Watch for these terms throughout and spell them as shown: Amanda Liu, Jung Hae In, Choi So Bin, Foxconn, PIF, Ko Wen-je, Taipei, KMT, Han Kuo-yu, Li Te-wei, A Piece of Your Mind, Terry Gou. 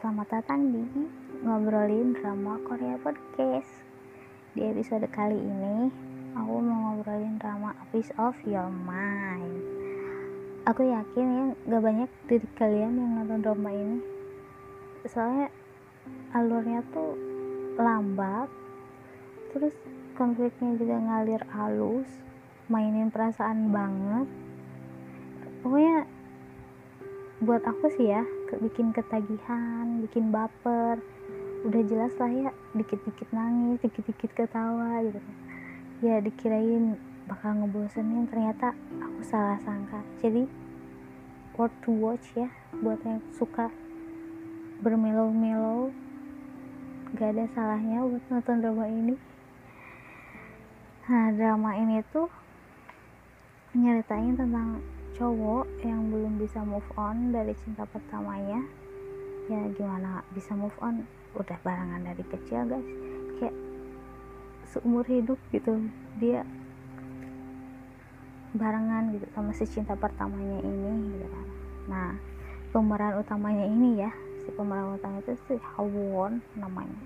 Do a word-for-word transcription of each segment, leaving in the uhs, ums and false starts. Selamat datang di Ngobrolin Drama Korea Podcast. Di episode kali ini aku mau ngobrolin drama A Piece of Your Mind. Aku yakin ya gak banyak dari kalian yang nonton drama ini, soalnya alurnya tuh lambat, terus konfliknya juga ngalir halus, mainin perasaan banget. Pokoknya buat aku sih ya, bikin ketagihan, bikin baper. Udah jelas lah ya, dikit-dikit nangis, dikit-dikit ketawa gitu. Ya dikirain bakal ngebosenin, ternyata aku salah sangka. Jadi worth to watch ya, buat yang suka bermelo-melo, gak ada salahnya buat nonton drama ini. Nah, drama ini tuh nyeritain tentang cowok yang belum bisa move on dari cinta pertamanya. Ya gimana bisa move on, udah barengan dari kecil guys, kayak seumur hidup gitu dia barengan gitu sama si cinta pertamanya ini gitu kan. Nah pemeran utamanya ini ya, si pemeran utama itu si Hawon namanya,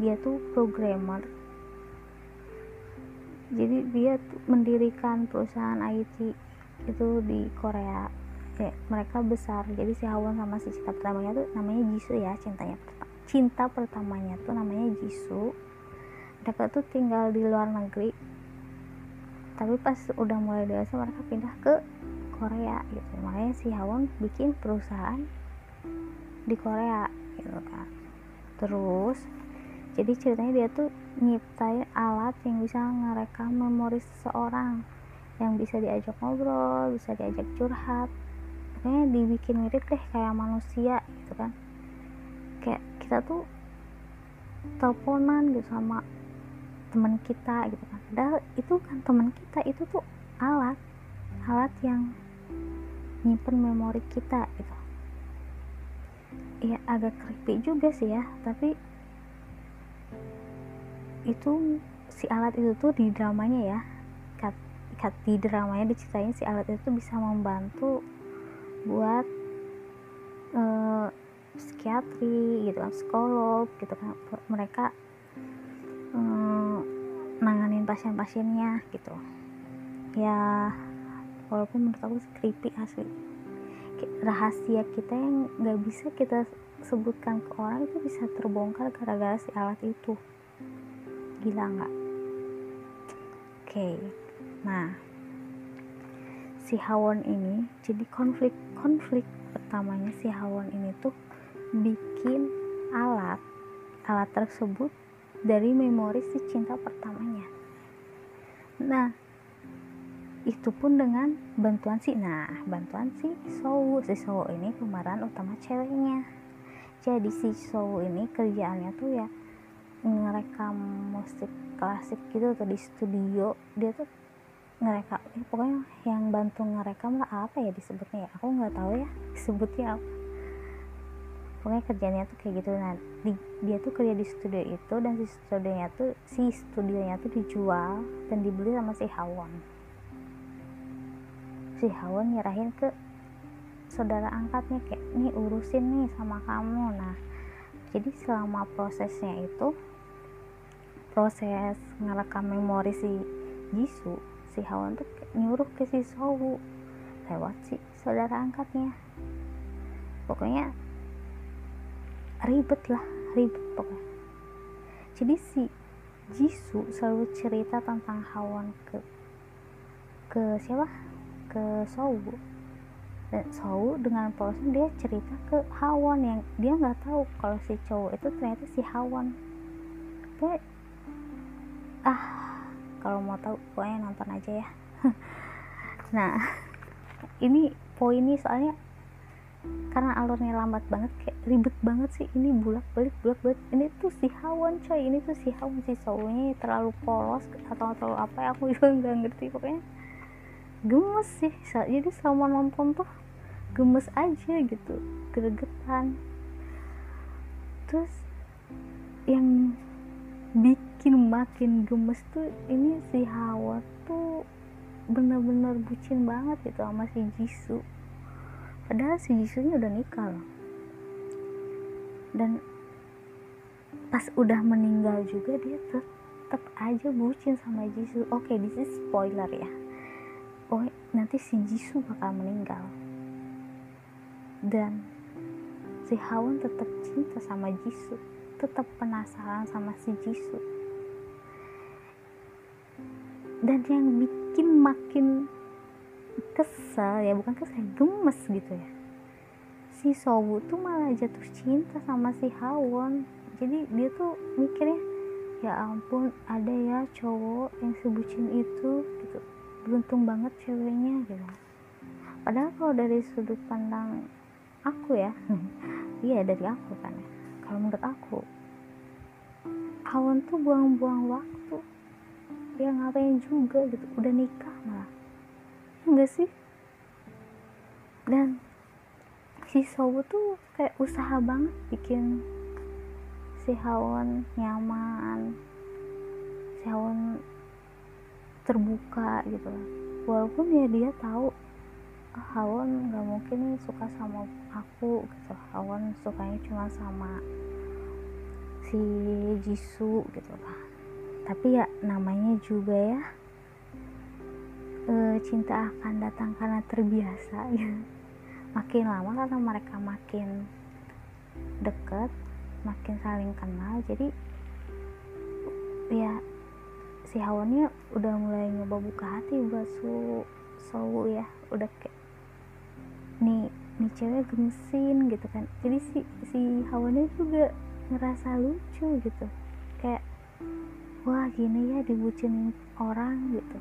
dia tuh programmer. Jadi dia tuh mendirikan perusahaan I T itu di Korea, ya, mereka besar. Jadi si Hawon sama si cinta pertamanya tuh namanya Jisoo ya, cintanya pertama, cinta pertamanya tuh namanya Jisoo. Mereka tuh tinggal di luar negeri, tapi pas udah mulai dewasa mereka pindah ke Korea gitu. Makanya si Hawon bikin perusahaan di Korea gitu kan. Terus jadi ceritanya dia tuh nyiptain alat yang bisa ngerekam memori seseorang, yang bisa diajak ngobrol, bisa diajak curhat, pokoknya dibikin mirip deh kayak manusia gitu kan. Kayak kita tuh teleponan gitu sama teman kita gitu kan, padahal itu kan teman kita itu tuh alat alat yang nyimpen memori kita gitu ya. Agak creepy juga sih ya, tapi itu si alat itu tuh di dramanya ya, di dramanya diceritain si alat itu bisa membantu buat e, psikiatri gitu kan, psikolog gitu kan, mereka e, nanganin pasien-pasiennya gitu ya. Walaupun menurut aku creepy asli, rahasia kita yang gak bisa kita sebutkan ke orang itu bisa terbongkar gara-gara si alat itu. Gila gak? Oke okay. Nah, si Hawon ini, jadi konflik-konflik pertamanya si Hawon ini tuh bikin alat alat tersebut dari memori si cinta pertamanya. Nah, itu pun dengan bantuan si nah bantuan si Sowo. Si Sowo ini pemeran utama ceweknya. Jadi si Sowo ini kerjaannya tuh ya ngerekam musik klasik gitu atau di studio. Dia tuh ngerekam, eh, pokoknya yang bantu ngerekam lah, apa ya disebutnya ya, aku nggak tahu ya disebutnya apa. Pokoknya kerjanya tuh kayak gitu. Nah di, dia tuh kerja di studio itu, dan si studionya tuh si studionya tuh dijual dan dibeli sama si Hawon. Si Hawon nyerahin ke saudara angkatnya, kayak nih urusin nih sama kamu. Nah jadi selama prosesnya itu, proses ngerekam memori si Jisoo, si Hawon tuh nyuruh ke si Sowu lewat si saudara angkatnya. Pokoknya ribet lah, ribet pokoknya. Jadi si Jisoo selalu cerita tentang Hawon ke ke siapa? Ke Sowu. Dan Sowu dengan polosnya dia cerita ke Hawon, yang dia nggak tahu kalau si cowok itu ternyata si Hawon. Dia ah kalau mau tahu pokoknya nonton aja ya. Nah ini poinnya, soalnya karena alurnya lambat banget, kayak ribet banget sih ini, bulak balik bulak balik. Ini tuh si Hawon coy, ini tuh si Hawon, si cowoknya terlalu polos atau terlalu apa ya, aku juga nggak ngerti. Pokoknya gemes sih, jadi selama nonton tuh gemes aja gitu, gregetan. Terus yang bikin makin gemes tuh ini si Hawon tuh bener-bener bucin banget gitu sama si Jisoo, padahal si Jisoo nya udah nikah loh. Dan pas udah meninggal juga dia tetap aja bucin sama Jisoo. Oke, okay, this is spoiler ya. Oh, nanti si Jisoo bakal meninggal. Dan si Hawon tetap cinta sama Jisoo, tetap penasaran sama si Jisoo. Dan yang bikin makin kesel ya, bukan kesel, gemes gitu ya, si Sobu tuh malah jatuh cinta sama si Hawon. Jadi dia tuh mikirnya, ya ampun ada ya cowok yang sebucin itu gitu, beruntung banget ceweknya gitu. Padahal kalau dari sudut pandang aku ya, iya dari aku kan ya, kalau menurut aku Hawon tuh buang-buang waktu, dia ngapain juga gitu, udah nikah malah, enggak sih. Dan si Sobu tuh kayak usaha banget bikin si Hawon nyaman, si Hawon terbuka gitu, walaupun ya dia tahu Hawon nggak mungkin suka sama aku gitu, Hawon sukanya cuma sama si Jisoo gitu lah. Tapi ya namanya juga ya e, cinta akan datang karena terbiasa ya. Makin lama karena mereka makin deket, makin saling kenal, jadi ya si Hawonnya udah mulai nyoba buka hati buat Su Sowu ya, udah kayak nih nih cewek gemesin gitu kan. Jadi si si Hawonnya juga ngerasa lucu gitu, kayak wah gini ya dibucinin orang gitu,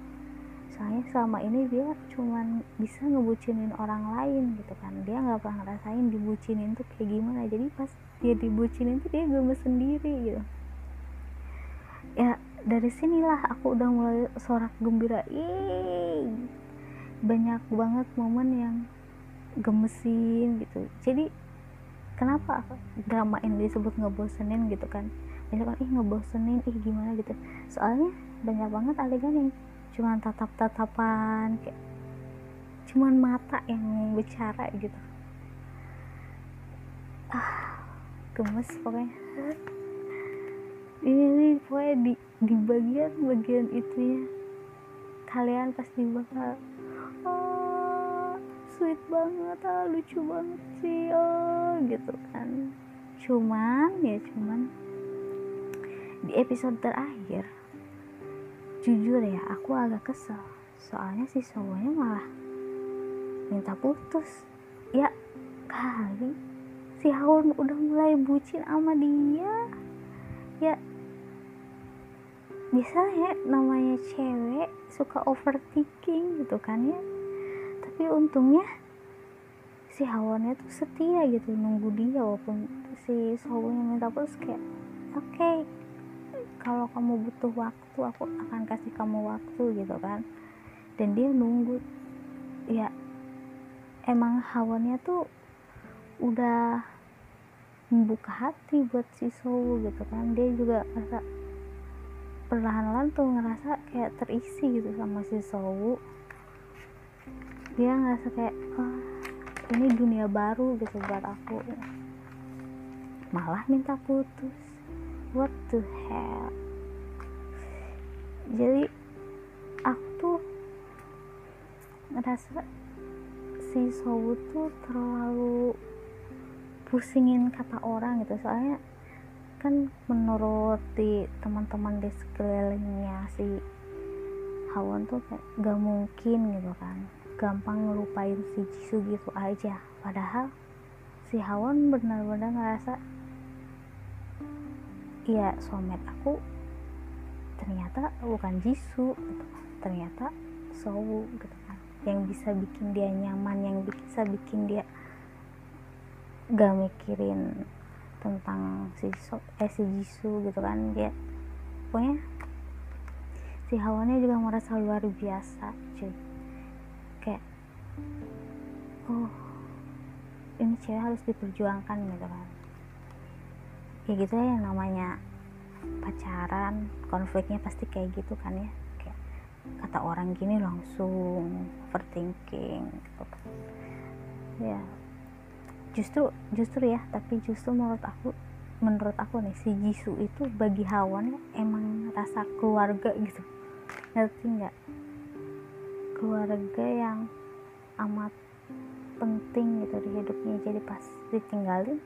soalnya selama ini dia cuman bisa ngebucinin orang lain gitu kan, dia nggak pernah ngerasain dibucinin tuh kayak gimana. Jadi pas dia dibucinin tuh dia gemes sendiri gitu ya. Dari sinilah aku udah mulai sorak gembira. Yeay, banyak banget momen yang gemesin gitu. Jadi kenapa drama ini disebut ngebosenin gitu kan, banyak orang ih ngebosenin ih gimana gitu, soalnya banyak banget adegan yang cuman tatap-tatapan, kayak cuman mata yang bicara gitu. Ah, gemes pokoknya. Ini pokoknya di di bagian-bagian itunya kalian pasti bakal oh, sweet banget, ah, lucu banget sih, oh, gitu kan. Cuman ya cuman di episode terakhir jujur ya aku agak kesel, soalnya si cowoknya malah minta putus. Ya kali si Hawon udah mulai bucin sama dia ya, biasanya namanya cewek suka overthinking gitu kan ya. Tapi untungnya si Hawonnya tuh setia gitu, nunggu dia walaupun si cowoknya minta putus. Kayak oke okay, kalau kamu butuh waktu aku akan kasih kamu waktu gitu kan. Dan dia nunggu. Ya emang Hawonnya tuh udah membuka hati buat si Sowu gitu kan, dia juga ngerasa perlahan-lahan tuh ngerasa kayak terisi gitu sama si Sowu. Dia ngerasa kayak oh, ini dunia baru gitu buat aku, malah minta putus. What the hell. Jadi aku tuh ngerasa si Sowu tuh terlalu pusingin kata orang gitu, soalnya kan menurut di teman-teman di sekelilingnya si Hawon tuh kayak gak mungkin gitu kan, gampang ngelupain si Jisoo gitu aja. Padahal si Hawon benar-benar ngerasa ya soulmate aku ternyata bukan Jisoo gitu, ternyata Sowu gitu kan, yang bisa bikin dia nyaman, yang bisa bikin dia gak mikirin tentang si so, eh si Jisoo gitu kan. Dia pokoknya si Hawonnya juga merasa luar biasa cuy, kayak oh ini cewek harus diperjuangkan gitu kan. Ya gitu ya namanya pacaran, konfliknya pasti kayak gitu kan ya, kayak kata orang gini langsung overthinking gitu kan. Ya justru justru ya tapi justru menurut aku menurut aku nih si Jisoo itu bagi Hawan emang rasa keluarga gitu, ngerti nggak? Keluarga yang amat penting gitu di hidupnya, jadi pas ditinggalin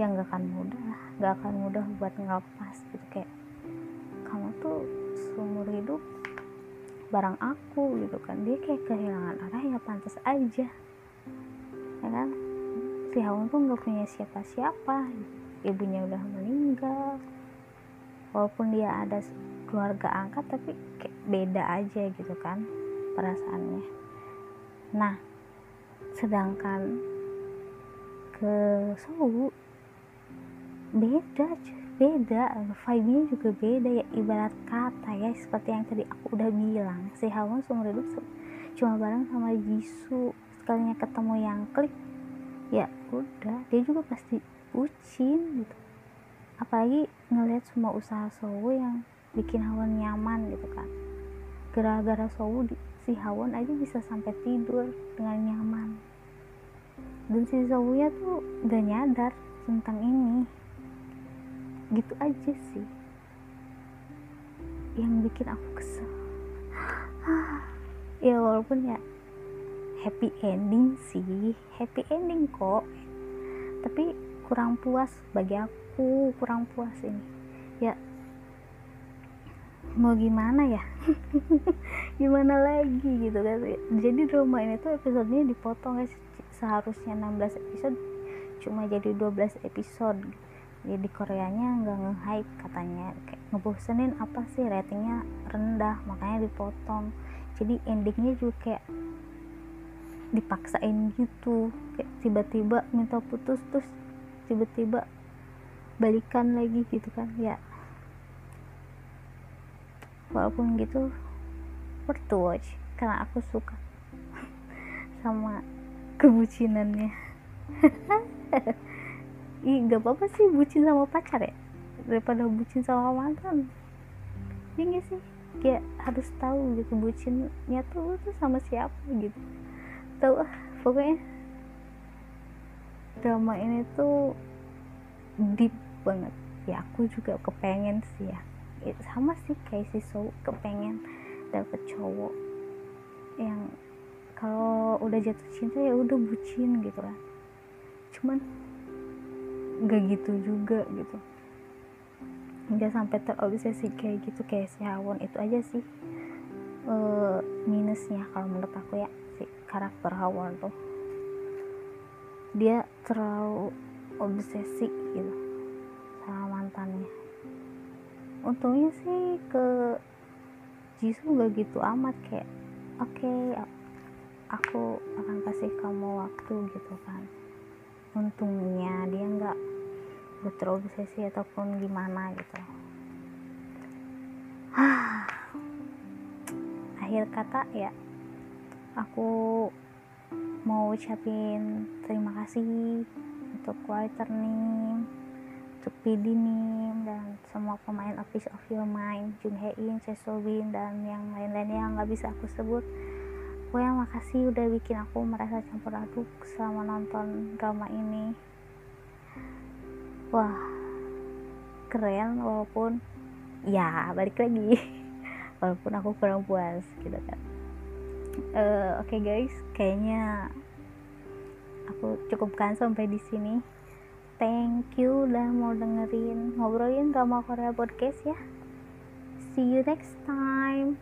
ya nggak akan mudah nggak akan mudah buat ngelepas gitu, kayak kamu tuh seumur hidup barang aku gitu kan. Dia kayak kehilangan arah, ya pantas aja ya kan, si Hawan tuh nggak punya siapa-siapa, ibunya udah meninggal, walaupun dia ada keluarga angkat tapi kayak beda aja gitu kan perasaannya. Nah sedangkan ke Seoul beda beda vibe-nya juga beda ya, ibarat kata ya seperti yang tadi aku udah bilang, si Hawan seumur hidup cuma bareng sama Jisoo, sekalinya ketemu yang klik ya udah, dia juga pasti bucin gitu. Apalagi ngelihat semua usaha Seoul yang bikin Hawan nyaman gitu kan, gara-gara Seoul si Hawan aja bisa sampai tidur dengan nyaman, dan si Seoulnya tuh gak nyadar tentang ini gitu aja sih yang bikin aku kesel. Ya walaupun ya happy ending sih, happy ending kok, tapi kurang puas bagi aku, kurang puas ini ya, mau gimana ya gimana lagi gitu kan. Jadi drama ini tuh episodenya dipotong guys, seharusnya enam belas episode cuma jadi dua belas episode. Jadi di Koreanya nggak nge-hype katanya, kayak ngebosenin apa sih, ratingnya rendah makanya dipotong, jadi endingnya juga kayak dipaksain gitu, kayak tiba-tiba minta putus terus tiba-tiba balikan lagi gitu kan ya. Walaupun gitu worth to watch karena aku suka sama kebucinannya. Ih gak apa-apa sih bucin sama pacar ya daripada bucin sama mantan, ya gak sih? Kayak harus tahu gitu bucinnya tuh, tuh sama siapa gitu, tau ah pokoknya. Drama ini tuh deep banget ya, aku juga kepengen sih ya, sama sih kayak si Soul, kepengen dapet cowok yang kalau udah jatuh cinta ya udah bucin gitu kan, cuman gak gitu juga gitu, gak sampai terobsesi kayak gitu kayak si Hawan. Itu aja sih e, minusnya kalau menurut aku ya, si karakter Hawan tuh dia terlalu obsesi gitu sama mantannya. Untungnya sih ke Jisoo gak gitu amat, kayak oke okay, aku akan kasih kamu waktu gitu kan. Untungnya dia gak terobsesi ataupun gimana gitu. Akhir kata ya aku mau ucapin terima kasih untuk writer nih, untuk P D nih, dan semua pemain A Piece of Your Mind, Jung Hae In, Choi So Bin, dan yang lain-lainnya yang gak bisa aku sebut. Pokoknya makasih udah bikin aku merasa campur aduk selama nonton drama ini. Wah keren, walaupun ya balik lagi walaupun aku kurang puas gitu kan. Uh, Oke okay guys, kayaknya aku cukupkan sampai di sini. Thank you udah mau dengerin ngobrolin drama Korea podcast ya. See you next time.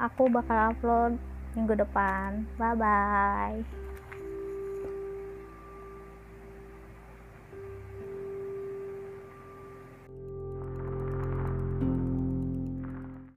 Aku bakal upload minggu depan. Bye bye.